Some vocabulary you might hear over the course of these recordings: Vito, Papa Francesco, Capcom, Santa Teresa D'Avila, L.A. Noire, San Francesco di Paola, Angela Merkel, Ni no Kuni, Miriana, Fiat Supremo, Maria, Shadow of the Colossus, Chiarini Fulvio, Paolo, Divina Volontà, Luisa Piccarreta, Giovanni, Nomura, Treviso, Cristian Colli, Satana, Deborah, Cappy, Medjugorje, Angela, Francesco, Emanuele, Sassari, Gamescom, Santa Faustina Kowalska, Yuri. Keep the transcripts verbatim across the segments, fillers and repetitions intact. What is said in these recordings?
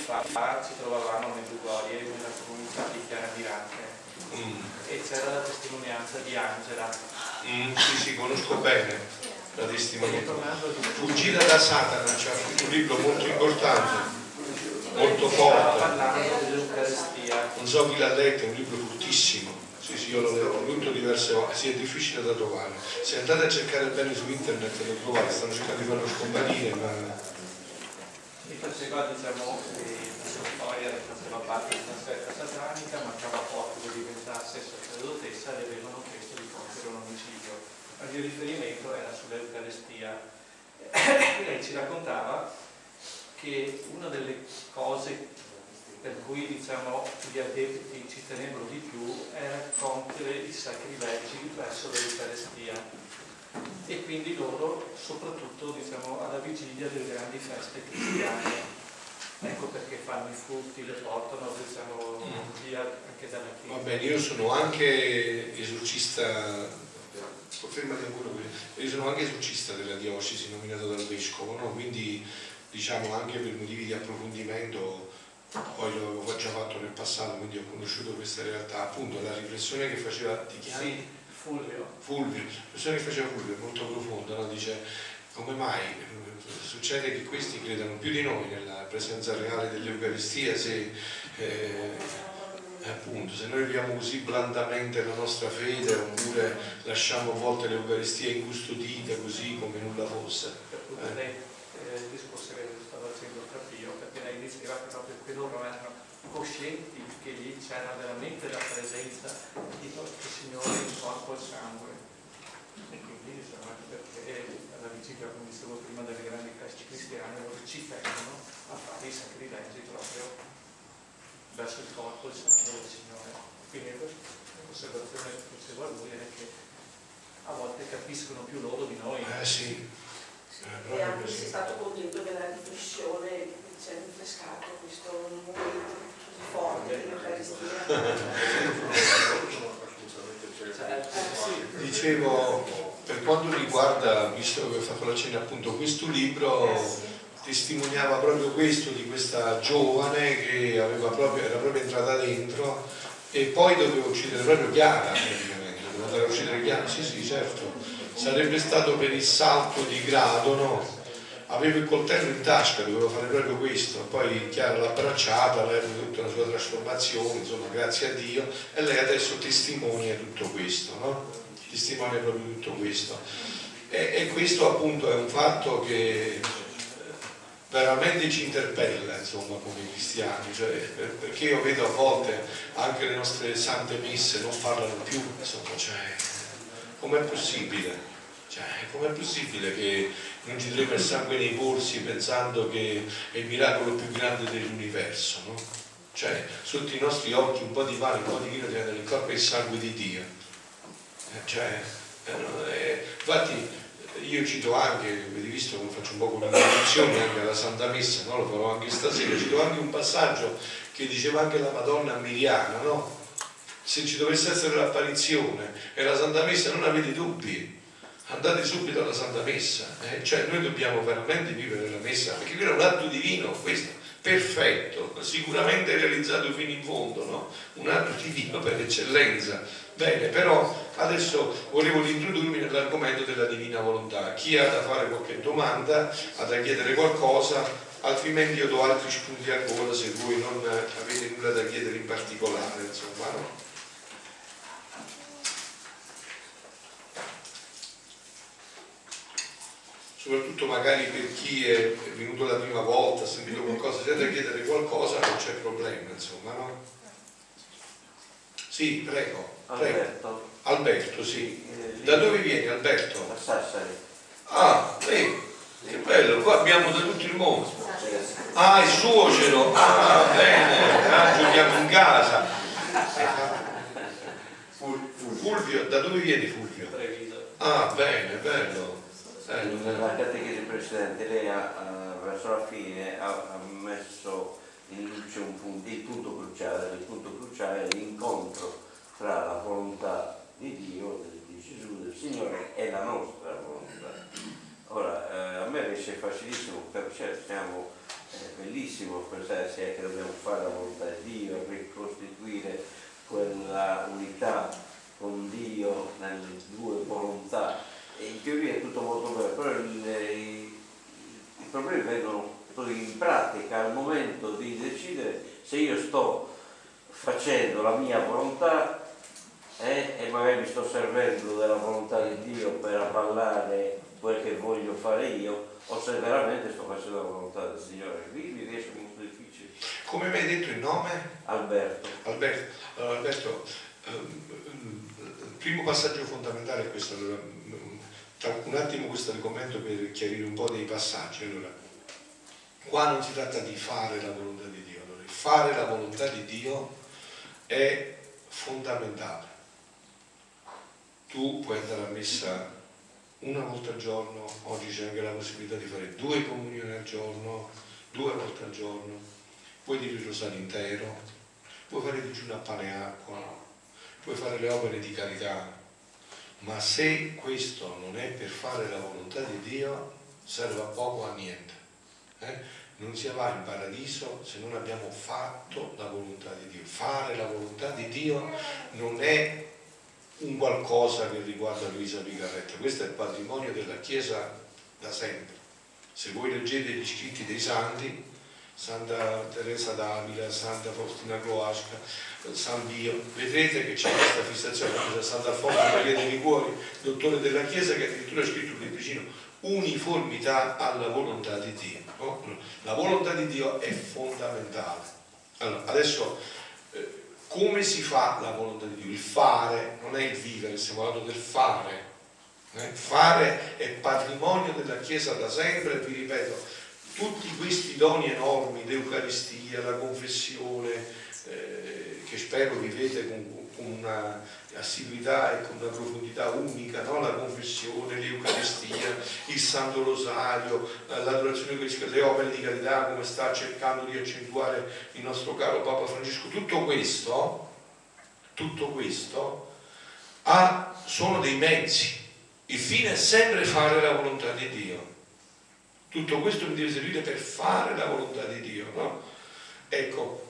Fa, ci trovavamo a Medjugorje in una comunità di Chiara mm. e c'era la testimonianza di Angela. Mm, sì, sì, conosco bene la testimonianza. Fuggita da Satana, c'è cioè un libro molto importante, molto forte. Parlando dell'Eucarestia. Non so chi l'ha letto, è un libro bruttissimo. Sì, sì, io l'ho letto molto diverse volte, sì, è difficile da trovare. Se andate a cercare bene su internet lo trovate, stanno cercando di farlo scomparire, ma... E faceva, diciamo, la sua storia faceva parte di una setta satanica, mancava poco che diventasse sacerdotessa e avevano chiesto di compiere un omicidio. Il mio riferimento era sull'Eucarestia. Lei ci raccontava che una delle cose per cui, diciamo, gli adepti ci tenevano di più era compiere i sacrilegi verso l'Eucarestia. E quindi loro, soprattutto diciamo, alla vigilia delle grandi feste cristiane, ecco perché fanno i furti, le portano diciamo, via anche dalla chiesa. Va bene, io sono anche esorcista, confermate ancora io sono anche esorcista della diocesi nominato dal vescovo, no? Quindi diciamo anche per motivi di approfondimento, poi l'avevo già fatto nel passato, quindi ho conosciuto questa realtà, appunto la riflessione che faceva di Chiari. Sì. Fulvio. Fulvio, la persona che faceva Fulvio è molto profonda, no? Dice come mai succede che questi credano più di noi nella presenza reale dell'Eucaristia se, eh, appunto, se noi viviamo così blandamente la nostra fede oppure lasciamo a volte l'Eucaristia incustodita così come nulla fosse. Eh. Lei, eh, il discorso che stavo facendo capire, perché lei diceva che proprio che loro erano coscienti che lì c'era veramente la presenza di nostro Signore in corpo e sangue, e quindi diciamo anche perché alla vigilia, come dicevo prima, delle grandi feste cristiane loro ci tengono a fare i sacrilegi proprio verso il corpo e il sangue del Signore. Quindi l'osservazione che facevo a lui è che a volte capiscono più loro di noi. Eh sì, sì. Eh, e anche se è stato contento della riflessione che ci ha rinfrescato questo momento forte dicevo per quanto riguarda, visto che ho fatto la cena appunto, questo libro testimoniava proprio questo di questa giovane che aveva proprio, era proprio entrata dentro e poi doveva uccidere proprio Chiara, praticamente doveva andare a uccidere Chiara, sì sì certo, sarebbe stato per il salto di grado, no? Aveva il coltello in tasca, doveva fare proprio questo, poi Chiara l'ha abbracciata, lei ha avuto tutta la sua trasformazione, insomma grazie a Dio, e lei adesso testimonia tutto questo, no? Testimonia proprio tutto questo. E, e questo appunto è un fatto che veramente ci interpella, insomma, come cristiani, cioè, perché io vedo a volte anche le nostre sante messe non parlano più, insomma, cioè, com'è possibile? Cioè, com'è possibile che non ci trema il sangue nei polsi pensando che è il miracolo più grande dell'universo, no? Cioè, sotto i nostri occhi un po' di pane, un po' di vino diventa il corpo e il sangue di Dio. Cioè, eh, infatti io cito anche, visto che faccio un po' con la traduzione anche alla Santa Messa, no? Lo farò anche stasera, cito anche un passaggio che diceva anche la Madonna Miriana, no? Se ci dovesse essere l'apparizione e la Santa Messa non avete dubbi, andate subito alla Santa Messa, eh? Cioè noi dobbiamo veramente vivere la Messa, perché quello è un atto divino, questo, perfetto, sicuramente realizzato fino in fondo, no? Un atto divino per eccellenza. Bene, però adesso volevo introdurmi nell'argomento della Divina Volontà. Chi ha da fare qualche domanda, ha da chiedere qualcosa, altrimenti io do altri spunti ancora se voi non avete nulla da chiedere in particolare, insomma, no? Soprattutto magari per chi è venuto la prima volta, ha sentito qualcosa, se andate a chiedere qualcosa non c'è problema, insomma, no? Sì, prego. Alberto. Prego. Alberto, sì. Eh, da dove vieni Alberto? Da Sassari. Ah, eh, che bello, qua abbiamo da tutto il mondo. Ah, il suocero. Ah, bene, ah, giochiamo in casa. Fulvio, da dove vieni Fulvio? Treviso. Ah, bene, bello. Nella catechesi precedente lei ha, uh, verso la fine ha, ha messo in luce un punto, il punto cruciale, il punto cruciale è l'incontro tra la volontà di Dio, di Gesù, del Signore e la nostra volontà. Ora, uh, a me invece è facilissimo, perché siamo È bellissimo pensare se è che dobbiamo fare la volontà di Dio, ricostituire quella unità con Dio nelle due volontà. E in teoria è tutto molto bello, però i problemi vengono poi in pratica al momento di decidere se io sto facendo la mia volontà eh, e magari mi sto servendo della volontà di Dio per avallare quel che voglio fare io, o se veramente sto facendo la volontà del Signore. Lì mi riesce molto difficile. Come mi hai detto il nome? Alberto. Alberto, allora, Alberto il primo passaggio fondamentale è questo. Allora, un attimo questo argomento per chiarire un po' dei passaggi. Allora, qua non si tratta di fare la volontà di Dio. Allora, fare la volontà di Dio è fondamentale. Tu puoi andare a messa una volta al giorno, oggi c'è anche la possibilità di fare due comunioni al giorno, due volte al giorno, puoi dire il rosario intero, puoi fare il digiuno a pane e acqua, puoi fare le opere di carità, ma se questo non è per fare la volontà di Dio, serve a poco a niente. Eh? Non si va in paradiso se non abbiamo fatto la volontà di Dio. Fare la volontà di Dio non è un qualcosa che riguarda Luisa Piccarreta, questo è il patrimonio della Chiesa da sempre. Se voi leggete gli scritti dei santi, Santa Teresa D'Avila, Santa Faustina Kowalska, San Vio, vedrete che c'è questa fissazione. C'è Santa Faustina, Maria dei Cuori, dottore della Chiesa, che addirittura ha scritto un libricino, uniformità alla volontà di Dio. No? La volontà di Dio è fondamentale. Allora, adesso, come si fa la volontà di Dio? Il fare non è il vivere, stiamo parlando del fare. Eh? Fare è patrimonio della Chiesa da sempre, vi ripeto, tutti questi doni enormi, l'Eucaristia, la confessione, eh, che spero vivete con, con una assiduità e con una profondità unica, no? La confessione, l'Eucaristia, il Santo Rosario, l'adorazione eucaristica, le opere di carità, come sta cercando di accentuare il nostro caro Papa Francesco, tutto questo, tutto questo ha, sono dei mezzi. Il fine è sempre fare la volontà di Dio. Tutto questo mi deve servire per fare la volontà di Dio, no? Ecco,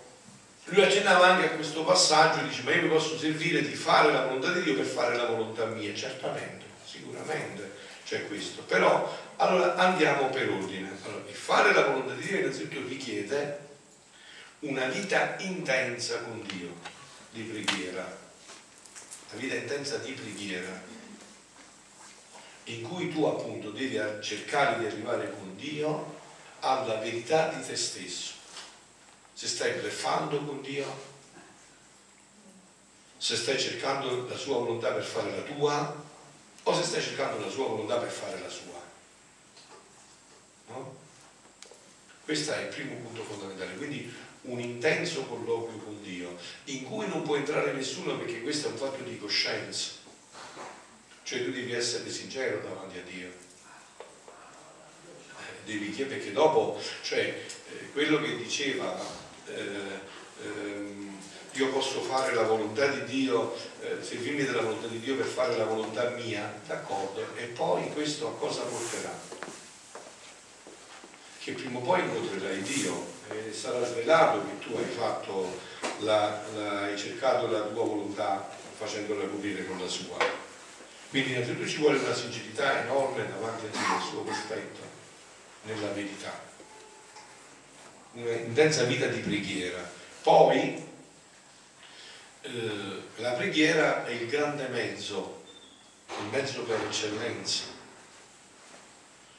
lui accennava anche a questo passaggio, dice, ma io mi posso servire di fare la volontà di Dio per fare la volontà mia, certamente, sicuramente c'è questo, però allora andiamo per ordine. Allora, fare la volontà di Dio innanzitutto richiede una vita intensa con Dio, di preghiera, una vita intensa di preghiera, in cui tu appunto devi cercare di arrivare con Dio alla verità di te stesso. Se stai bleffando con Dio, se stai cercando la sua volontà per fare la tua, o se stai cercando la sua volontà per fare la sua, no? Questo è il primo punto fondamentale, quindi un intenso colloquio con Dio, in cui non può entrare nessuno, perché questo è un fatto di coscienza, cioè tu devi essere sincero davanti a Dio, devi chiedere, perché dopo, cioè, quello che diceva Eh, ehm, io posso fare la volontà di Dio, eh, servirmi della volontà di Dio per fare la volontà mia, d'accordo, e poi questo a cosa porterà? Che prima o poi incontrerai Dio e sarà svelato che tu hai fatto la, la, hai cercato la tua volontà facendola coprire con la sua. Quindi innanzitutto ci vuole una sincerità enorme davanti a Dio, al suo cospetto, nella verità, un'intensa vita di preghiera. Poi eh, la preghiera è il grande mezzo, il mezzo per eccellenza,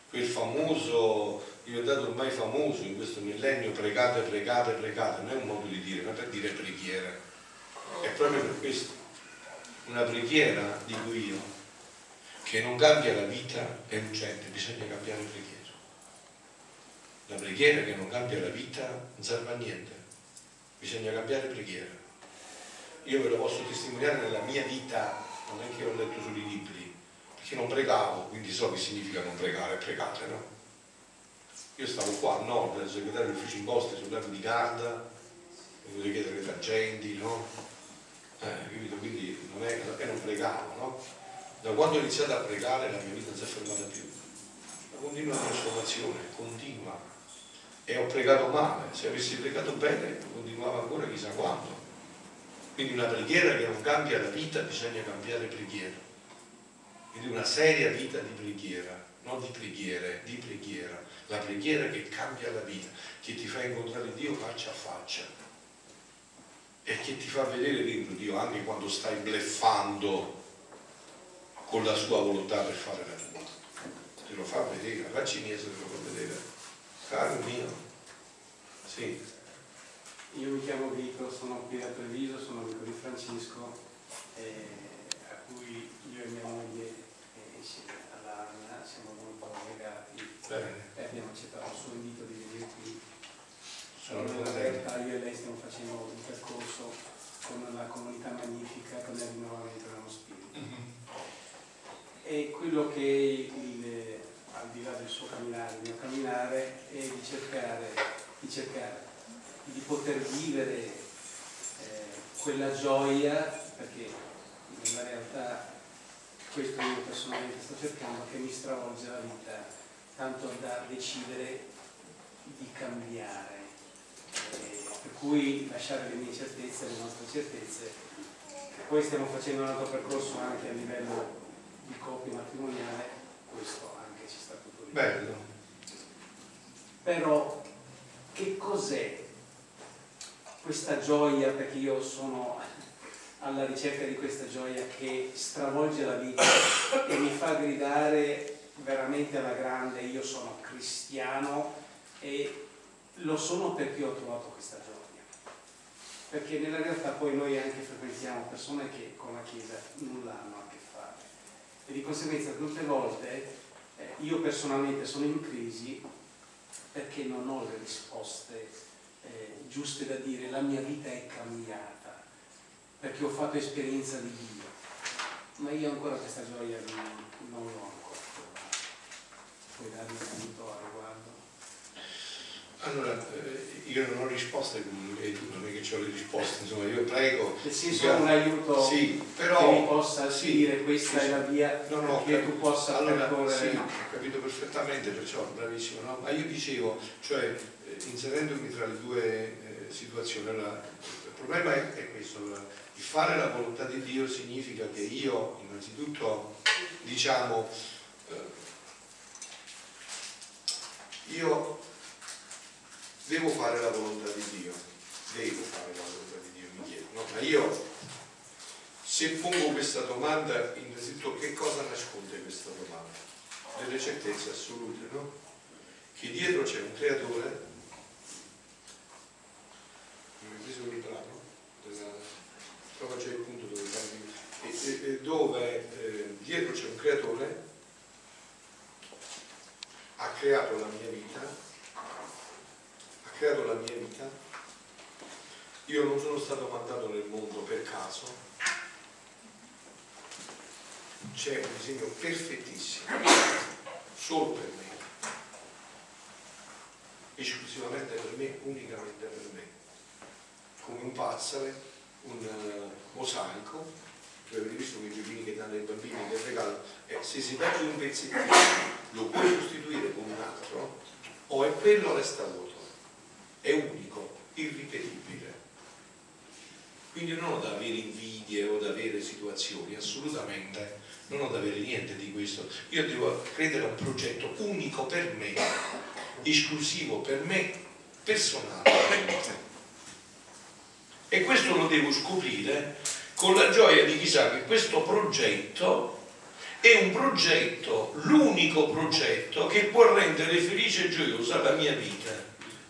quel famoso, diventato ormai famoso in questo millennio, pregate, pregate, pregate, non è un modo di dire, ma per dire preghiera, è proprio per questo, una preghiera, dico io, che non cambia la vita è urgente, bisogna cambiare preghiera. La preghiera che non cambia la vita non serve a niente, bisogna cambiare preghiera. Io ve lo posso testimoniare nella mia vita, non è che ho letto solo i libri, perché non pregavo, quindi so che significa non pregare, pregate, no? Io stavo qua a nord, ero segretario dell'ufficio imposte, soldato di Garda, mi dovevo chiedere le tangenti, no? Eh, capito? Quindi non è che non pregavo, no? Da quando ho iniziato a pregare la mia vita non si è fermata più. Continua trasformazione, continua. e ho pregato male. Se avessi pregato bene continuava ancora chissà quanto. Quindi una preghiera che non cambia la vita, bisogna cambiare preghiera, quindi una seria vita di preghiera, non di preghiere, di preghiera, la preghiera che cambia la vita, che ti fa incontrare Dio faccia a faccia e che ti fa vedere dentro Dio anche quando stai bleffando con la sua volontà per fare la tua, te lo fa vedere, la cinese te lo fa vedere, caro mio. Sì. Io mi chiamo Vito, sono qui a Treviso, sono amico di Francesco, eh, a cui io e mia moglie eh, insieme alla Anna siamo un po' legati e abbiamo accettato il suo invito di venire qui. Allora, in realtà io e lei stiamo facendo un percorso con la comunità magnifica per il rinnovamento dello spirito. Mm-hmm. E quello che, il, al di là del suo camminare, il mio camminare, è di cercare, di cercare di poter vivere eh, quella gioia, perché nella realtà questo io personalmente sto cercando, che mi stravolge la vita, tanto da decidere di cambiare, eh, per cui lasciare le mie certezze, le nostre certezze. Poi stiamo facendo un altro percorso anche a livello di coppia matrimoniale, questo anche ci sta tutto lì. Bello. Però che cos'è questa gioia, perché io sono alla ricerca di questa gioia che stravolge la vita e mi fa gridare veramente alla grande: io sono cristiano e lo sono perché ho trovato questa gioia. Perché nella realtà poi noi anche frequentiamo persone che con la Chiesa nulla hanno a che fare e di conseguenza tutte volte eh, io personalmente sono in crisi perché non ho le risposte Eh, giuste da dire, la mia vita è cambiata perché ho fatto esperienza di Dio, ma io ancora questa gioia non, non l'ho ancora trovata. Puoi darmi un punto a riguardo? Allora, eh, io non ho risposte e tu non è che ho le risposte, insomma io prego. Eh sì, sono un aiuto, sì, però, che mi possa sì, dire questa sì, è la via no, no, che tu possa allora, percorrere. Sì, ho capito perfettamente, perciò bravissimo, no? Ma io dicevo, cioè inserendomi tra le due eh, situazioni, la, il problema è, è questo, di fare la volontà di Dio significa che io innanzitutto, diciamo, eh, io devo fare la volontà di Dio, devo fare la volontà di Dio, mi chiedo, no? Ma io se pongo questa domanda, innanzitutto che cosa nasconde questa domanda? Delle certezze assolute, no? Che dietro c'è un creatore. Mi ho preso un brano, però c'è il punto dove, e, e, dove eh, dietro c'è un creatore, ha creato la mia vita, ha creato la mia vita, io non sono stato mandato nel mondo per caso, c'è un disegno perfettissimo, solo per me, esclusivamente per me, unicamente per me. Come un passare, un uh, mosaico, cioè avete visto quei giochini che danno ai bambini che regalano, eh, se si taglia un pezzettino lo puoi sostituire con un altro, o è quello o resta vuoto, è unico, irripetibile. Quindi non ho da avere invidie o da avere situazioni, assolutamente, non ho da avere niente di questo. Io devo credere a un progetto unico per me, esclusivo per me, personale. E questo lo devo scoprire con la gioia di chi sa che questo progetto è un progetto, l'unico progetto che può rendere felice e gioiosa la mia vita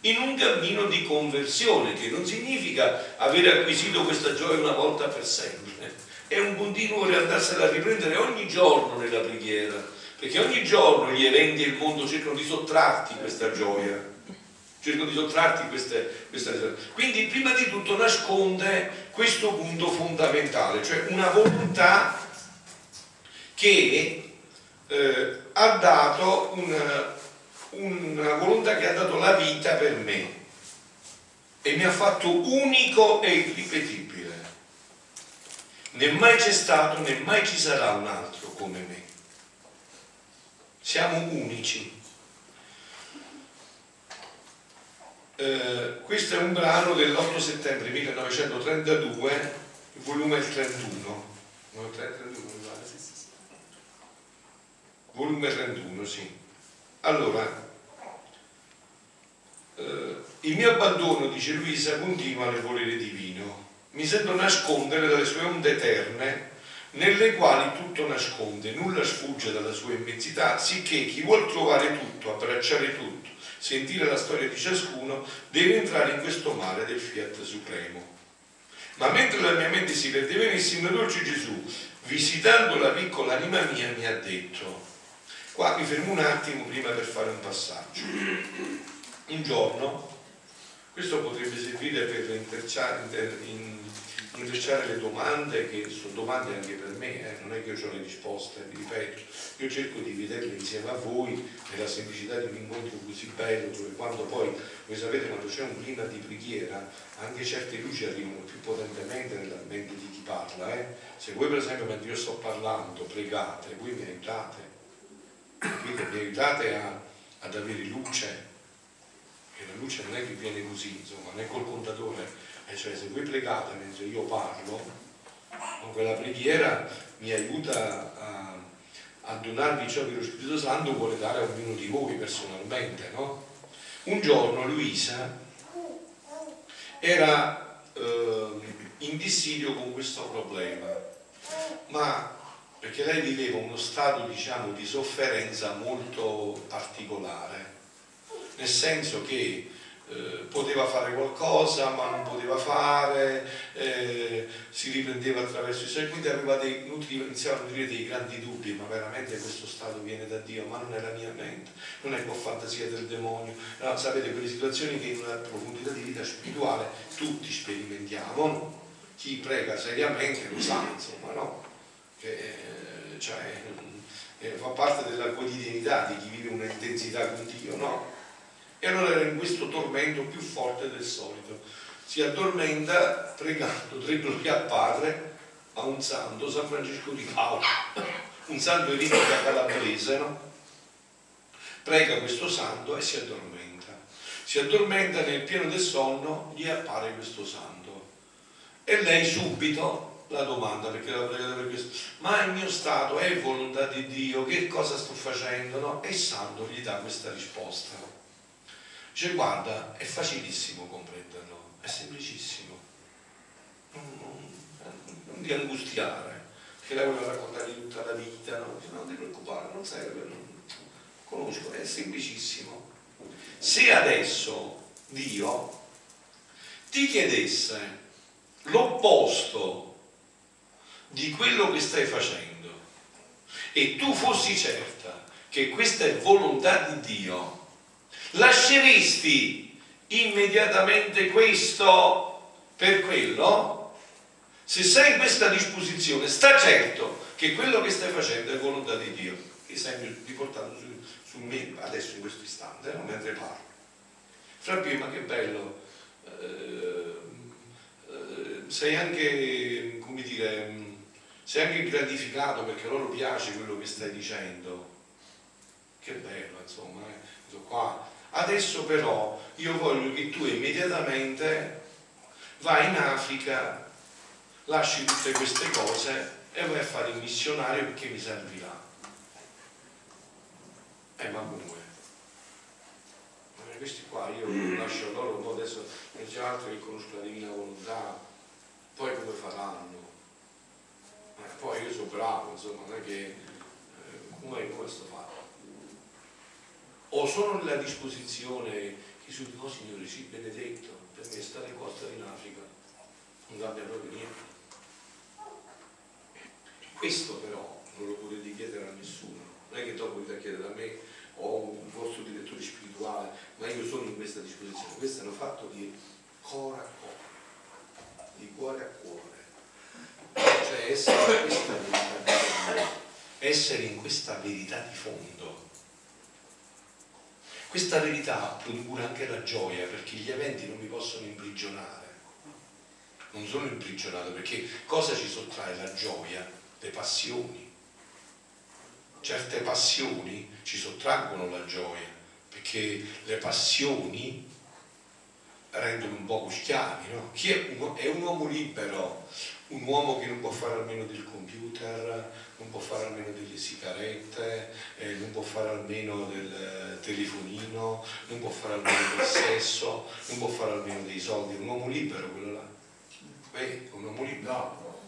in un cammino di conversione, che non significa aver acquisito questa gioia una volta per sempre, è un continuo andarsela a riprendere ogni giorno nella preghiera, perché ogni giorno gli eventi e il mondo cercano di sottrarti questa gioia. Cerco di sottrarti queste, queste... Quindi prima di tutto nasconde questo punto fondamentale, cioè una volontà che eh, ha dato una, una volontà che ha dato la vita per me e mi ha fatto unico e irripetibile. Né mai c'è stato, né mai ci sarà un altro come me. Siamo unici. Eh, questo è un brano dell'otto settembre millenovecentotrentadue, il volume trentuno. No, trentuno, sì, sì, sì. Volume trentuno, sì. Allora, eh, il mio abbandono, dice Luisa, continua nel volere divino. Mi sento nascondere dalle sue onde eterne, nelle quali tutto nasconde, nulla sfugge dalla sua immensità, sicché chi vuol trovare tutto, abbracciare tutto, sentire la storia di ciascuno, deve entrare in questo mare del Fiat Supremo. Ma mentre la mia mente si perdeva benissimo, dolce Gesù, visitando la piccola anima mia, mi ha detto... Qua mi fermo un attimo prima per fare un passaggio. Un giorno, questo potrebbe servire per intrecciare, inter, in, intrecciare le domande, che sono domande anche per me, eh, non è che io ho le risposte, vi ripeto, io cerco di vederle insieme a voi nella semplicità di un incontro così bello, dove quando poi, voi sapete, quando c'è un clima di preghiera, anche certe luci arrivano più potentemente nella mente di chi parla. Eh. Se voi per esempio, mentre io sto parlando, pregate, voi mi aiutate. Quindi mi aiutate a, ad avere luce, e la luce non è che viene così, insomma, non è col contatore, e cioè se voi pregate mentre io parlo, con quella preghiera mi aiuta a, a donarvi ciò che lo Spirito Santo vuole dare a ognuno di voi personalmente, no? Un giorno Luisa era eh, in dissidio con questo problema, ma perché lei viveva uno stato, diciamo, di sofferenza molto particolare, nel senso che eh, poteva fare qualcosa ma non poteva fare, eh, si riprendeva attraverso i suoi, quindi aveva dei, iniziava a nutrire dei grandi dubbi, ma veramente questo stato viene da Dio, ma non è la mia mente, non è con fantasia del demonio, no, sapete quelle situazioni che in una profondità di vita spirituale tutti sperimentiamo, chi prega seriamente lo sa, insomma, no? Che, cioè, fa parte della quotidianità di chi vive un'intensità con Dio, no? E allora era in questo tormento più forte del solito. Si addormenta pregando tre gloria al Padre a un santo, San Francesco di Paola, un santo eremico calabrese, no? Prega questo santo e si addormenta. Si addormenta, nel pieno del sonno gli appare questo santo e lei subito la domanda, perché la pregata per questo, ma il mio stato è volontà di Dio, che cosa sto facendo? No? E il santo gli dà questa risposta, dice: guarda, è facilissimo comprenderlo, è semplicissimo, non, non, non ti angustiare, che lei voleva raccontargli tutta la vita, no? Non ti preoccupare, non serve, non conosco, è semplicissimo. Se adesso Dio ti chiedesse l'opposto di quello che stai facendo e tu fossi certa che questa è volontà di Dio, lasceresti immediatamente questo per quello? Se sei in questa disposizione, sta certo che quello che stai facendo è volontà di Dio. Esempio riportato su, su me adesso in questo istante, eh, mentre parlo. Fra prima, che bello, eh, eh, sei anche, come dire, sei anche gratificato perché a loro piace quello che stai dicendo, che bello, insomma, eh? Qua. Adesso però io voglio che tu immediatamente vai in Africa, lasci tutte queste cose e vai a fare il missionario perché mi servirà. Eh, ma comunque questi qua io lascio loro un po', adesso non c'è altro che conosco la Divina Volontà, poi come faranno? Poi io sono bravo, insomma, non è che eh, come questo fa? O sono nella disposizione che su no, Signore, sì, benedetto, per me stare qua, stare in Africa non cambia proprio niente. Questo però non lo potete chiedere a nessuno, non è che dopo vi chiedere a me o un vostro direttore spirituale, ma io sono in questa disposizione. Questo è un fatto di cuore a cuore, di cuore a cuore. Cioè essere in questa verità di fondo, essere in questa verità di fondo. Questa verità procura anche la gioia, perché gli eventi non mi possono imprigionare. Non sono imprigionato, perché cosa ci sottrae la gioia? Le passioni. Certe passioni ci sottraggono la gioia, perché le passioni rendono un poco schiavi, no? Chi è un, è un uomo libero? Un uomo che non può fare a meno del computer, non può fare a meno delle sigarette, eh, non può fare a meno del telefonino, non può fare a meno del sesso, non può fare a meno dei soldi. È un uomo libero quello là. Beh, è un uomo libero. No.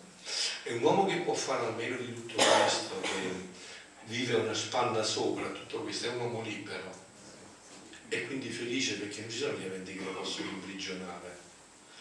È un uomo che può fare a meno di tutto questo, che vive una spanna sopra tutto questo. È un uomo libero. E quindi felice, perché non ci sono gli eventi che lo possono imprigionare.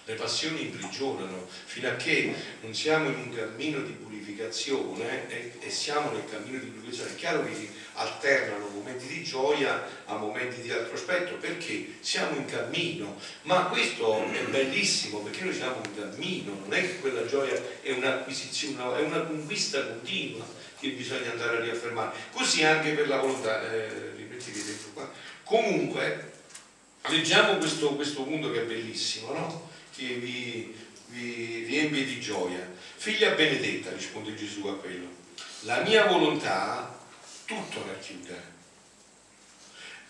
Le passioni imprigionano, fino a che non siamo in un cammino di purificazione e, e siamo nel cammino di purificazione. È chiaro che alternano momenti di gioia a momenti di altro aspetto, perché siamo in cammino. Ma questo è bellissimo, perché noi siamo in cammino, non è che quella gioia è un'acquisizione, è una conquista continua che bisogna andare a riaffermare. Così anche per la volontà, eh, ripetete detto qua. Comunque, leggiamo questo, questo punto che è bellissimo, no? Che vi, vi riempie di gioia. Figlia benedetta, risponde Gesù a quello, la mia volontà tutto racchiude.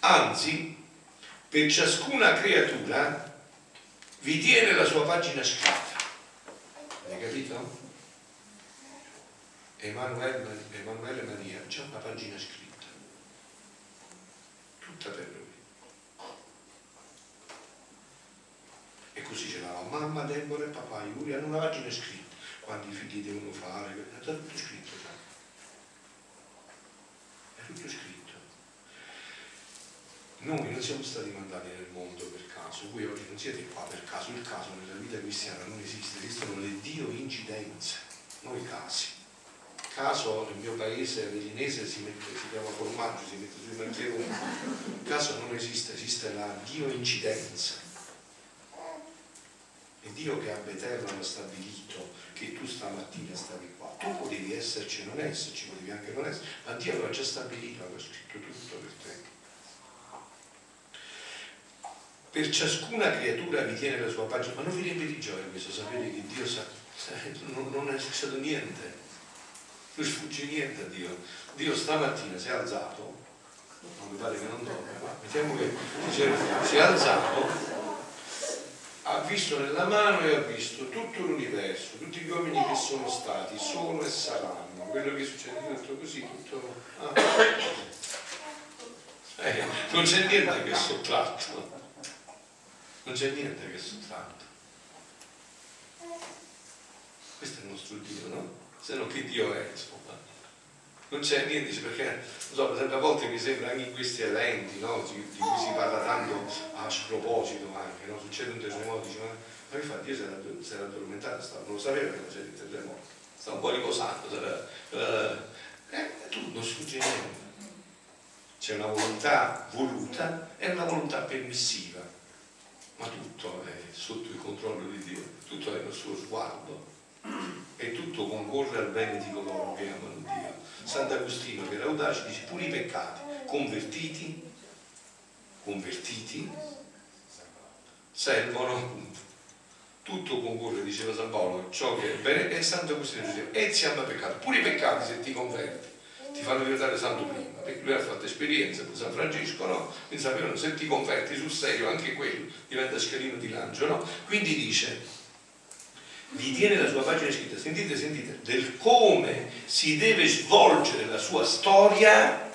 Anzi, per ciascuna creatura vi tiene la sua pagina scritta. Hai capito? Emanuele, Emanuele Maria, c'è una pagina scritta. Tutta per lui. E così ce l'aveva mamma, Deborah e papà, Yuri, hanno una pagina scritta, quanti figli devono fare, è tutto scritto, sai? È tutto scritto. Noi non siamo stati mandati nel mondo per caso, voi oggi non siete qua per caso, il caso nella vita cristiana non esiste, esistono le dio incidenze, non i casi. Caso nel mio paese vellinese si, si chiama formaggio, si mette sui mancheroni. Il caso non esiste, esiste la dio incidenza. E Dio che ab eterno ha stabilito che tu stamattina stavi qua. Tu potevi esserci e non esserci, potevi anche non esserci, ma Dio aveva già stabilito, aveva scritto tutto per te. Per ciascuna creatura vi tiene la sua pagina, ma non vi riempie di gioia questo, sapete che Dio sa, non, non è stato niente. Non sfugge niente a Dio. Dio stamattina si è alzato, non mi pare che non dorme, ma mettiamo che si è alzato, ha visto nella mano e ha visto tutto l'universo, tutti gli uomini che sono stati, sono e saranno, quello che succede tutto così, tutto... Ah. Eh, non c'è niente che è sottratto, non c'è niente che è sottratto. Questo è il nostro Dio, no? Se no che Dio è, insomma, non c'è niente, perché non so, a volte mi sembra anche in questi eventi, no, di, di cui si parla tanto a sproposito anche, no? Succede un terremoto, dice, ma, ma che fa? Dio si era addormentato, stava, non lo sapeva che non c'era il terremoto, stava un po' riposando, sarà, eh, eh, tu non sfugge niente. C'è una volontà voluta e una volontà permissiva, ma tutto è sotto il controllo di Dio, tutto è nel suo sguardo. E tutto concorre al bene di coloro che amano Dio. Sant'Agostino, che era audace, dice: pure i peccati convertiti, convertiti, servono, appunto. Tutto concorre, diceva San Paolo, ciò che è bene. E Sant'Agostino diceva: e si ama peccato, pure i peccati, se ti converti, ti fanno diventare santo prima, perché lui ha fatto esperienza. San Francesco, no? Quindi sapevano, se ti converti sul serio, anche quello diventa scalino di lancio, no? Quindi dice. Vi tiene la sua pagina scritta, sentite, sentite, del come si deve svolgere la sua storia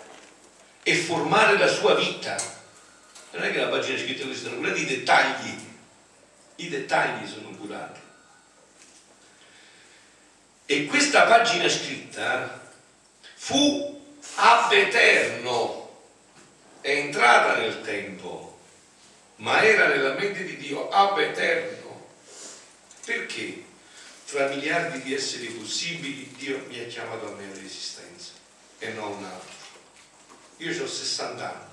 e formare la sua vita. Non è che la pagina scritta è così, sono curati i dettagli, i dettagli sono curati. E questa pagina scritta fu ab eterno, è entrata nel tempo, ma era nella mente di Dio ab eterno. Perché? Fra miliardi di esseri possibili Dio mi ha chiamato a me all'esistenza e non a un altro. Io ho sessanta anni,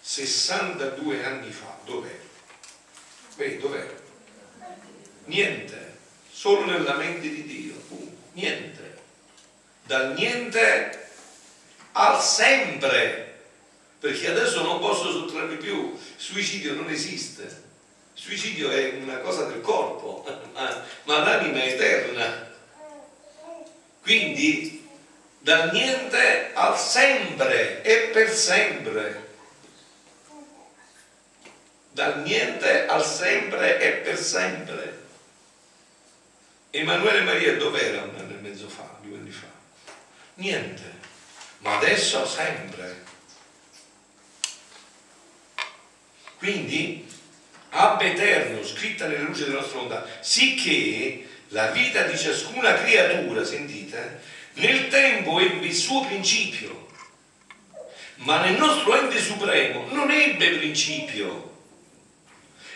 sessantadue anni fa, dov'ero? Beh, dov'ero? Niente, solo nella mente di Dio, uh, niente. Dal niente al sempre, perché adesso non posso sottrarmi più, suicidio non esiste. Suicidio è una cosa del corpo, ma, ma l'anima è eterna. Quindi dal niente al sempre e per sempre. dal niente al sempre e per sempre. Emanuele e Maria dov'era un anno e mezzo fa, due anni fa? Niente, ma adesso sempre. Quindi, ab eterno, scritta nelle luci della nostra volontà, sicché la vita di ciascuna creatura, sentite, nel tempo ebbe il suo principio, ma nel nostro ente supremo non ebbe principio,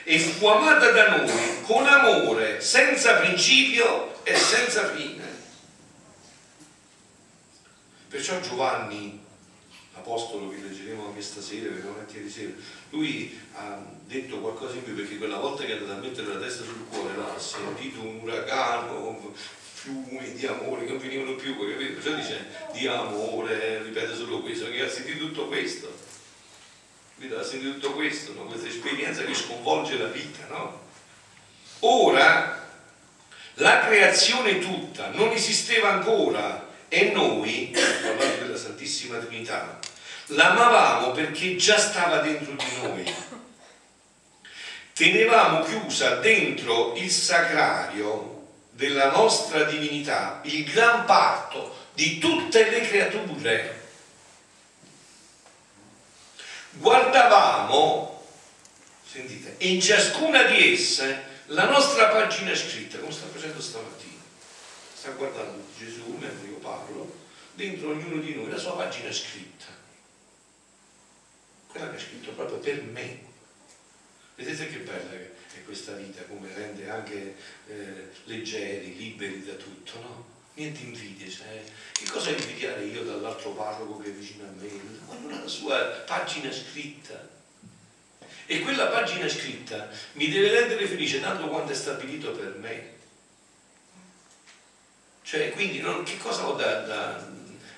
e fu amata da noi con amore, senza principio e senza fine. Perciò Giovanni, l'apostolo che leggeremo anche stasera, perché non è ieri sera, lui ha detto qualcosa in più, perché quella volta che è andato a mettere la testa sul cuore, no, ha sentito un uragano, fiumi di amore che non venivano più, capito? Perciò dice di amore, ripete solo questo, che ha sentito tutto questo, capito? Ha sentito tutto questo, no? Questa esperienza che sconvolge la vita, no? Ora la creazione tutta non esisteva ancora, e noi, parlando della Santissima Trinità, l'amavamo perché già stava dentro di noi. Tenevamo chiusa dentro il sacrario della nostra divinità il gran parto di tutte le creature. Guardavamo, sentite, in ciascuna di esse la nostra pagina scritta, come sta facendo stamattina. Sta guardando Gesù, mentre io parlo, dentro ognuno di noi la sua pagina scritta, quella che è scritta proprio per me. Vedete che bella che è questa vita, come rende anche eh, leggeri, liberi da tutto, no? Niente invidie, cioè, che cosa invidiare io dall'altro parroco che è vicino a me? Ognuno ha la sua pagina scritta, e quella pagina scritta mi deve rendere felice tanto quanto è stabilito per me. Cioè, quindi, non, che cosa ho da... da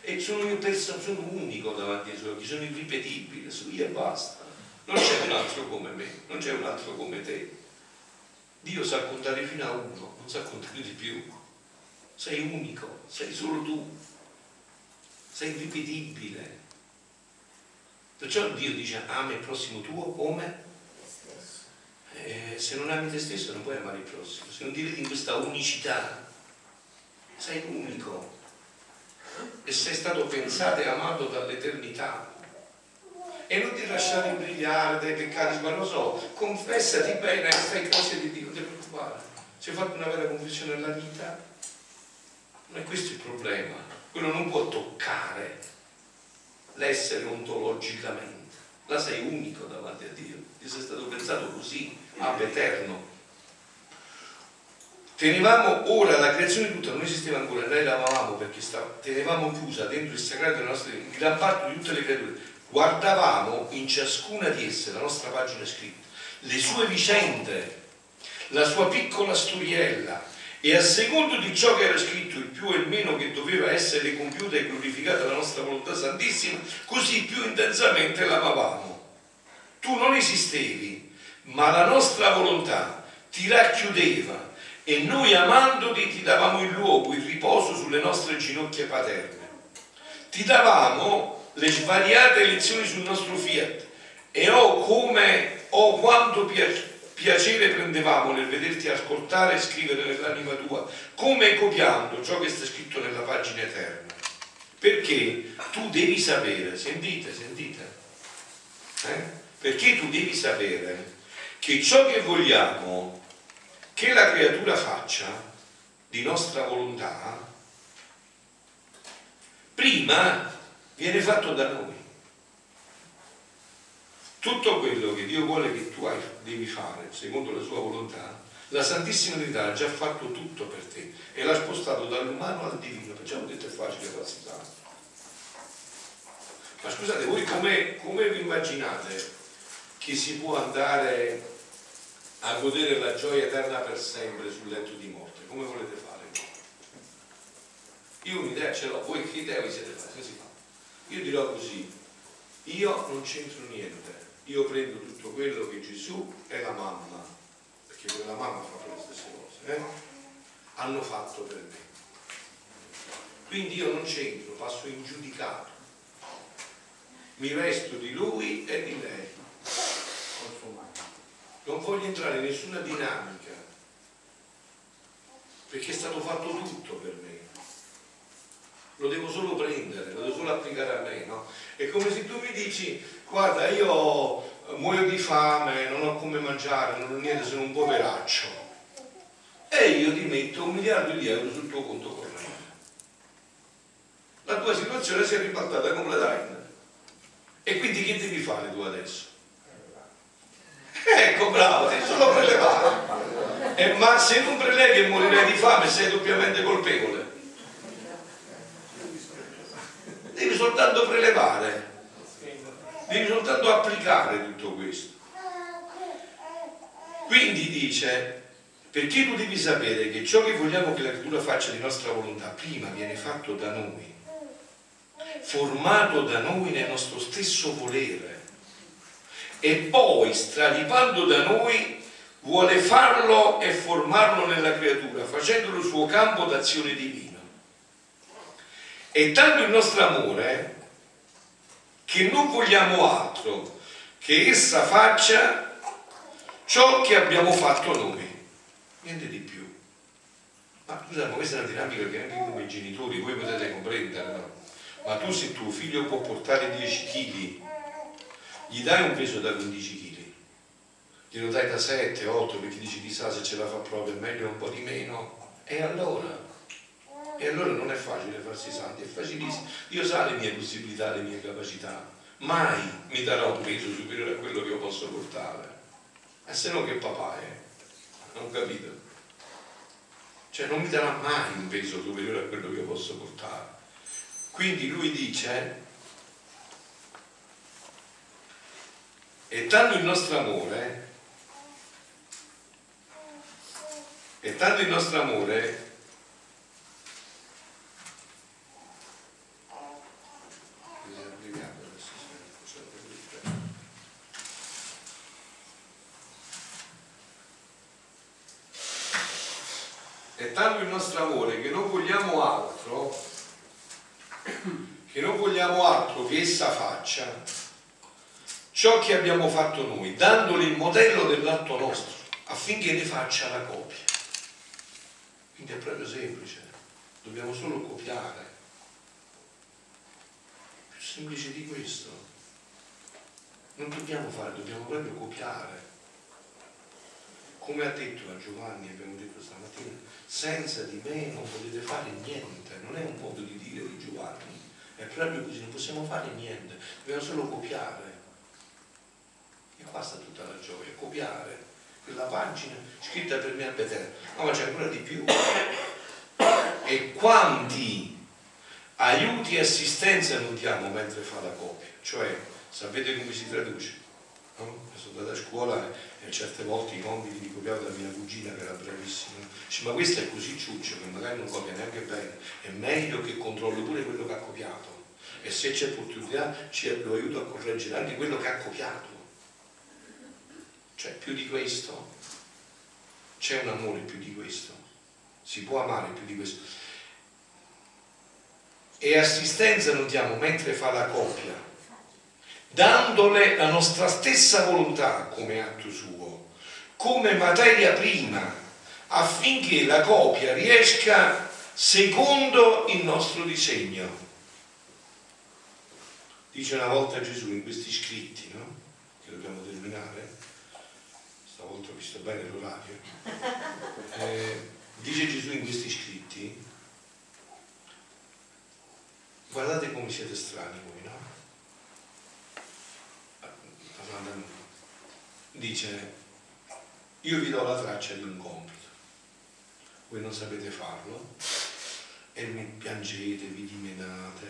e sono io persona, sono unico davanti ai suoi occhi, sono irripetibile, sono io e basta. Non c'è un altro come me, non c'è un altro come te. Dio sa contare fino a uno, non sa contare di più. Sei unico, sei solo tu. Sei irripetibile. Perciò Dio dice, ama il prossimo tuo come? Eh, se non ami te stesso non puoi amare il prossimo, se non ti vedi in questa unicità. Sei unico e sei stato pensato e amato dall'eternità, e non ti lasciare imbrigliare dai peccati, ma lo so, confessati bene e stai cose di Dio, non ti preoccupare. Se hai fatto una vera confessione nella vita, non è questo il problema, quello non può toccare l'essere ontologicamente, la sei unico davanti a Dio, ti sei stato pensato così, ab eterno. Tenevamo ora la creazione tutta, non esisteva ancora, noi l'amavamo perché stava, tenevamo chiusa dentro il sacrato della nostra vita, gran parte di tutte le creature. Guardavamo in ciascuna di esse la nostra pagina scritta, le sue vicende, la sua piccola storiella, e a secondo di ciò che era scritto, il più e il meno che doveva essere compiuta e glorificata la nostra volontà santissima, così più intensamente l'amavamo. Tu non esistevi, ma la nostra volontà ti racchiudeva, e noi amandoti ti davamo il luogo, il riposo sulle nostre ginocchia paterne. Ti davamo le svariate lezioni sul nostro Fiat, e oh come, oh quanto piacere prendevamo nel vederti ascoltare e scrivere nell'anima tua, come copiando ciò che sta scritto nella pagina eterna. Perché tu devi sapere, sentite, sentite, eh? Perché tu devi sapere che ciò che vogliamo che la creatura faccia di nostra volontà, prima viene fatto da noi. Tutto quello che Dio vuole che tu hai, devi fare secondo la sua volontà, la Santissima Trinità ha già fatto tutto per te e l'ha spostato dall'umano al divino. Perciamo detto è facile passare. Ma scusate, voi come, come vi immaginate che si può andare a godere la gioia eterna per sempre sul letto di morte? Come volete fare? Io un'idea ce l'ho, voi che idea vi siete fatti? Come si fa? Io dirò così, io non c'entro niente, io prendo tutto quello che Gesù e la mamma, perché quella mamma fa le stesse cose, eh? hanno fatto per me. Quindi io non c'entro, passo in giudicato, mi resto di lui e di lei. non voglio entrare in nessuna dinamica, perché è stato fatto tutto per me, lo devo solo prendere, lo devo solo applicare a me, no? È come se tu mi dici: guarda, io muoio di fame, non ho come mangiare, non ho niente, sono un poveraccio, e io ti metto un miliardo di euro sul tuo conto corrente. La tua situazione si è ribaltata completamente, e quindi che devi fare tu adesso? Ecco, bravo, sei solo prelevato. Eh, ma se non prelevi e morirai di fame sei doppiamente colpevole. Devi soltanto prelevare, devi soltanto applicare tutto questo. Quindi dice, perché tu devi sapere che ciò che vogliamo che la creatura faccia di nostra volontà prima viene fatto da noi, formato da noi nel nostro stesso volere, e poi, stralipando da noi, vuole farlo e formarlo nella creatura, facendolo suo campo d'azione divina. E tanto il nostro amore che non vogliamo altro che essa faccia ciò che abbiamo fatto noi, niente di più. Ma scusate, ma questa è una dinamica che anche come genitori voi potete comprendere, no? Ma tu, se tuo figlio può portare dieci chili, gli dai un peso da quindici chili, glielo dai da sette, otto, perché dici: chissà se ce la fa proprio, è meglio un po' di meno. E allora? E allora non è facile farsi santi, è facilissimo. Io so le mie possibilità, le mie capacità, mai mi darà un peso superiore a quello che io posso portare. E se no che papà è? Non capito? Cioè non mi darà mai un peso superiore a quello che io posso portare. Quindi lui dice: e tanto il nostro amore, e tanto il nostro amore è tanto il nostro amore che non vogliamo altro che non vogliamo altro che essa faccia ciò che abbiamo fatto noi, dandole il modello dell'atto nostro, affinché ne faccia la copia. Quindi è proprio semplice, dobbiamo solo copiare, più semplice di questo non dobbiamo fare, dobbiamo proprio copiare. Come ha detto a Giovanni, abbiamo detto stamattina, senza di me non potete fare niente. Non è un modo di dire di Giovanni, è proprio così, non possiamo fare niente, dobbiamo solo copiare. E qua sta tutta la gioia, copiare. Quella pagina scritta per me a Betel, no, ma c'è ancora di più. E quanti aiuti e assistenza non diamo mentre fa la copia? Cioè, sapete come si traduce? No? Sono andata a scuola e a certe volte i compiti li copiavo da mia cugina, che era bravissima. Dice: ma questo è così ciuccio che magari non copia neanche bene, è meglio che controllo pure quello che ha copiato, e se c'è opportunità lo aiuto a correggere anche quello che ha copiato. Cioè, più di questo c'è un amore, più di questo si può amare, più di questo. E assistenza non diamo mentre fa la copia, dandole la nostra stessa volontà come atto suo, come materia prima, affinché la copia riesca secondo il nostro disegno. Dice una volta Gesù in questi scritti, no? Che dobbiamo terminare, stavolta ho visto bene l'orario, eh, dice Gesù in questi scritti: guardate come siete strani voi, no? Dice: io vi do la traccia di un compito, voi non sapete farlo e mi piangete, vi dimenate,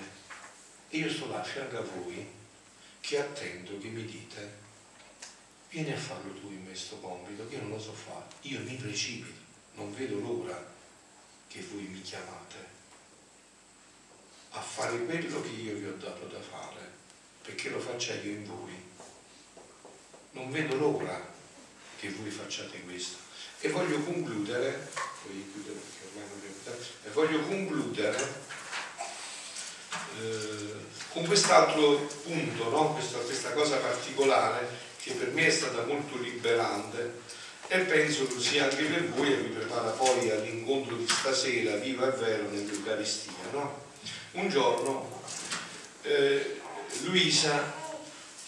e io sto là a fianco a voi che attendo che mi dite: vieni a farlo tu in questo compito che io non lo so fare, io mi precipito, non vedo l'ora che voi mi chiamate a fare quello che io vi ho dato da fare, perché lo faccia io in voi. Non vedo l'ora che voi facciate questo. E voglio concludere, e voglio concludere eh, con quest'altro punto, no? questa, questa cosa particolare che per me è stata molto liberante e penso lo sia anche per voi, e vi prepara poi all'incontro di stasera, viva e vero, nell'Eucaristia, no? Un giorno eh, Luisa,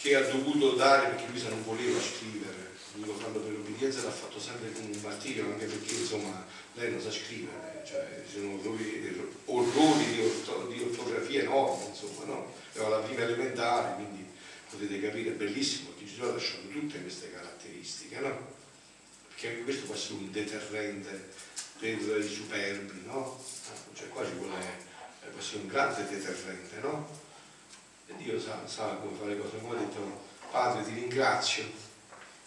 che ha dovuto dare, perché Luisa non voleva scrivere, ha dovuto farlo per obbedienza, l'ha fatto sempre con un martirio, anche perché insomma lei non sa scrivere, cioè ci sono orrori, orrori di, orto, di ortografia enormi, insomma, no? Era la prima elementare, quindi potete capire, è bellissimo che Gesù ha lasciato tutte queste caratteristiche, no? Perché anche questo può essere un deterrente per i superbi, no? Cioè qua ci vuole, può essere un grande deterrente, no? E Dio sa, sa come fare le cose. Come ho detto, Padre, ti ringrazio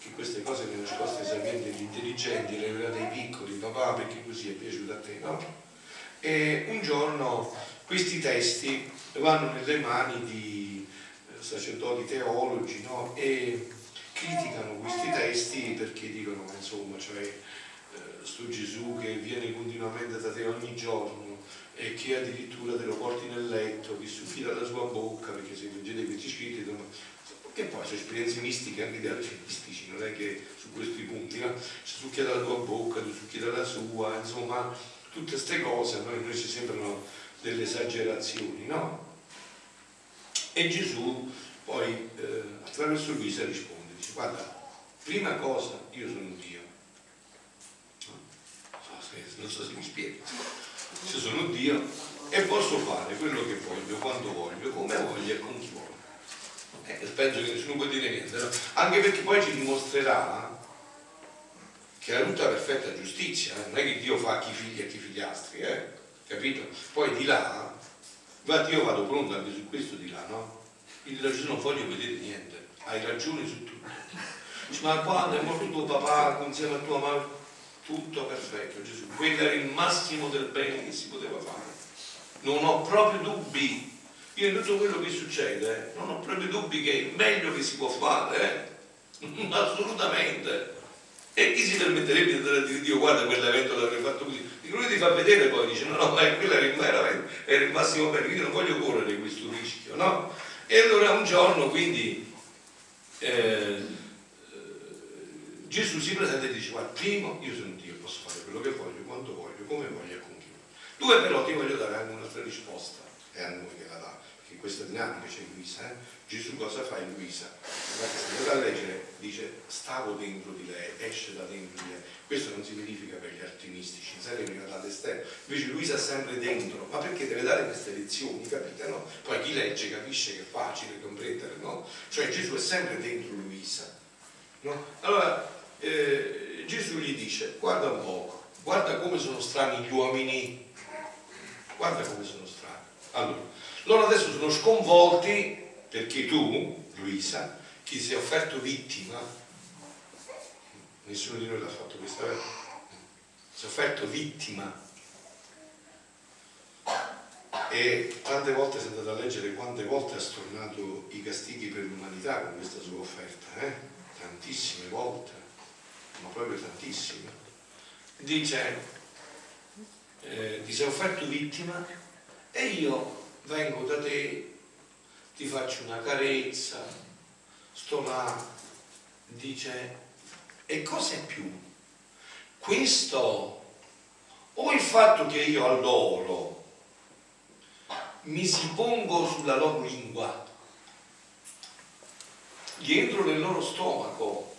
che queste cose che nascoste ai sapienti e agli intelligenti le regalate ai piccoli, papà, perché così è piaciuto a te, no? E un giorno questi testi vanno nelle mani di sacerdoti, teologi, no? E criticano questi testi perché dicono, insomma, cioè, eh, sto Gesù che viene continuamente da te ogni giorno, e che addirittura te lo porti nel letto, che suffi dalla sua bocca, perché se leggete questi scritti, che poi sono esperienze mistiche anche di altri mistici, non è che su questi punti, no? Succhia dalla tua bocca, tu succhi dalla sua, insomma, tutte queste cose a noi, noi ci sembrano delle esagerazioni, no? E Gesù poi eh, attraverso Luisa risponde, dice, guarda, prima cosa, io sono Dio, non so se mi spiego. Se sono Dio e posso fare quello che voglio, quando voglio, come voglio e con chi voglio. Eh, penso che nessuno può dire niente, no? Anche perché poi ci dimostrerà che è la tutta perfetta giustizia, eh? Non è che Dio fa chi figli e chi figliastri, eh? Capito? Poi di là, guarda, io vado pronto anche su questo di là, no? Quindi da Gesù non voglio vedere niente, hai ragione su tutto. Dice, ma quando è morto tuo papà insieme a tua mamma? Tutto perfetto, Gesù, quello era il massimo del bene che si poteva fare, non ho proprio dubbi, io in tutto quello che succede non ho proprio dubbi che è il meglio che si può fare, eh? Assolutamente. E chi si permetterebbe di andare a dire, Dio, guarda, quell'evento l'avrei fatto così? Lui ti fa vedere, poi dice, no, no, ma quello era, era il massimo bene, io non voglio correre questo rischio, no? E allora un giorno quindi eh, Gesù si presenta e dice, guarda, primo io sono Dio, posso fare quello che voglio, quando voglio, come voglio e con chi voglio. Due, però ti voglio dare anche un'altra risposta, è a noi che la dà, perché questa dinamica c'è in Luisa, eh? Gesù cosa fa in Luisa? Guarda, se andate a leggere, dice, stavo dentro di lei, esce da dentro di lei. Questo non si verifica per gli arti mistici, in serio viene dato esterno, invece Luisa è sempre dentro, ma perché deve dare queste lezioni, capite, no? Poi chi legge capisce che è facile comprendere, no? Cioè Gesù è sempre dentro Luisa, no? Allora Eh, Gesù gli dice, guarda un poco, guarda come sono strani gli uomini, guarda come sono strani. Allora, loro adesso sono sconvolti perché tu, Luisa, chi si è offerto vittima, nessuno di noi l'ha fatto questa, eh? Si è offerto vittima, e tante volte si è andato a leggere quante volte ha stornato i castighi per l'umanità con questa sua offerta, eh? Tantissime volte, ma proprio tantissime. Dice, eh, ti sei offerto vittima e io vengo da te, ti faccio una carezza, sto là. Dice, e cos'è più? Questo o il fatto che io a loro mi si pongo sulla loro lingua, gli entro nel loro stomaco,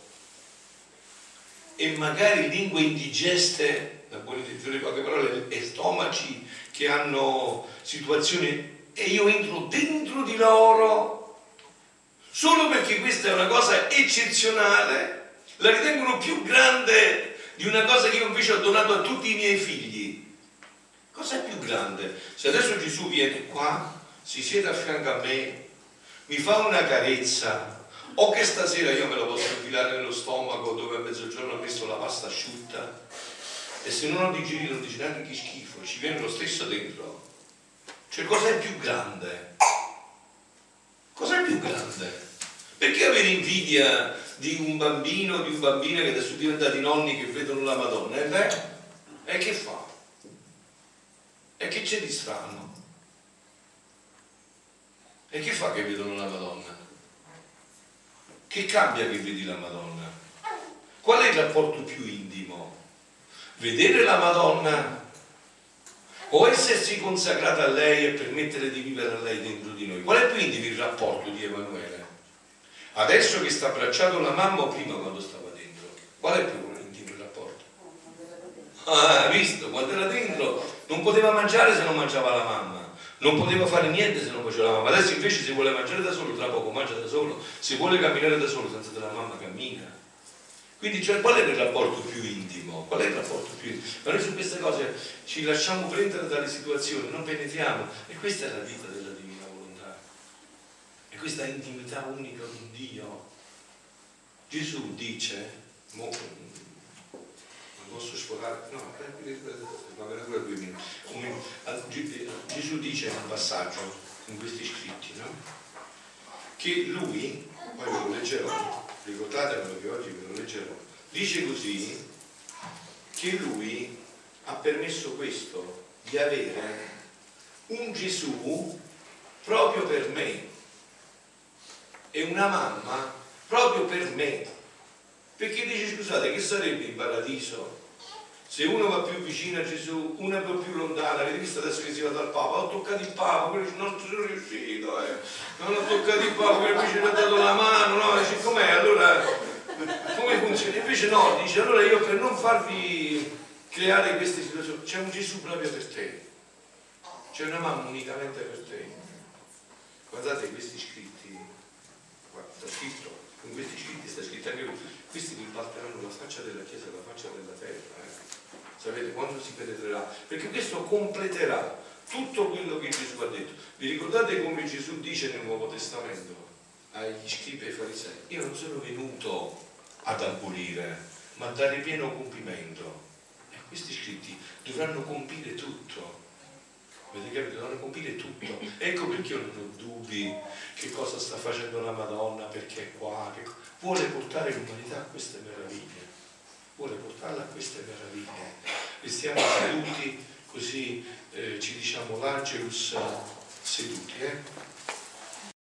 e magari lingue indigeste, da buone intenzioni, poche parole, e stomaci che hanno situazioni, e io entro dentro di loro solo perché questa è una cosa eccezionale, la ritengono più grande di una cosa che io invece ho donato a tutti i miei figli. Cosa è più grande? Se adesso Gesù viene qua, si siede a fianco a me, mi fa una carezza, o che stasera io me la posso infilare nello stomaco dove a mezzogiorno ho messo la pasta asciutta, e se non ho digerito non dice neanche che schifo, ci viene lo stesso dentro. Cioè, cos'è più grande? Cos'è più grande? Perché avere invidia di un bambino o di una bambina che adesso diventa di nonni che vedono la Madonna? E beh, e che fa? E che c'è di strano? E che fa che vedono la Madonna? che cambia che vedi la Madonna? Qual è il rapporto più intimo? Vedere la Madonna o essersi consacrata a lei e permettere di vivere a lei dentro di noi? Qual è più intimo il rapporto di Emanuele? Adesso che sta abbracciato la mamma o prima quando stava dentro? Qual è più intimo il rapporto? Ah, visto? Quando era dentro non poteva mangiare se non mangiava la mamma. Non poteva fare niente se non faceva la mamma. Adesso invece se vuole mangiare da solo, tra poco mangia da solo. Se vuole camminare da solo senza della mamma, cammina. Quindi cioè, qual è il rapporto più intimo? Qual è il rapporto più intimo? Ma noi su queste cose ci lasciamo prendere dalle situazioni, non penetriamo. E questa è la vita della Divina Volontà. E questa è intimità unica con Dio. Gesù dice, mo, posso sforare? No, va bene ancora due minuti. Gesù dice in un passaggio in questi scritti, no? Che lui, poi ve lo leggerò, ricordatemelo che oggi ve lo leggerò, dice così che lui ha permesso questo, di avere un Gesù proprio per me e una mamma proprio per me. Perché dice, scusate, che sarebbe il paradiso se uno va più vicino a Gesù, una va più lontana? Avete visto adesso che si va dal Papa? Ho toccato il Papa, non sono riuscito, eh. non ho toccato il Papa perché invece mi ha dato la mano, no? Dice, com'è? Allora, come funziona? Invece no, dice, allora io per non farvi creare queste situazioni, c'è un Gesù proprio per te, c'è una mamma unicamente per te. Guardate questi scritti, guarda, sta scritto, in questi scritti sta scritto anche lui. Questi ribalteranno la faccia della Chiesa e la faccia della terra, eh? Sapete, quando si penetrerà, perché questo completerà tutto quello che Gesù ha detto. Vi ricordate come Gesù dice nel Nuovo Testamento agli scribi e ai farisei: io non sono venuto ad abolire, ma a dare pieno compimento. E questi scritti dovranno compire tutto. Avete capito? Dovranno compire tutto. Ecco perché io non ho dubbi che cosa sta facendo la Madonna, perché è qua, che vuole portare l'umanità a queste meraviglie, vuole portarla a queste meraviglie. E stiamo seduti, così eh, ci diciamo l'Angelus seduti, eh?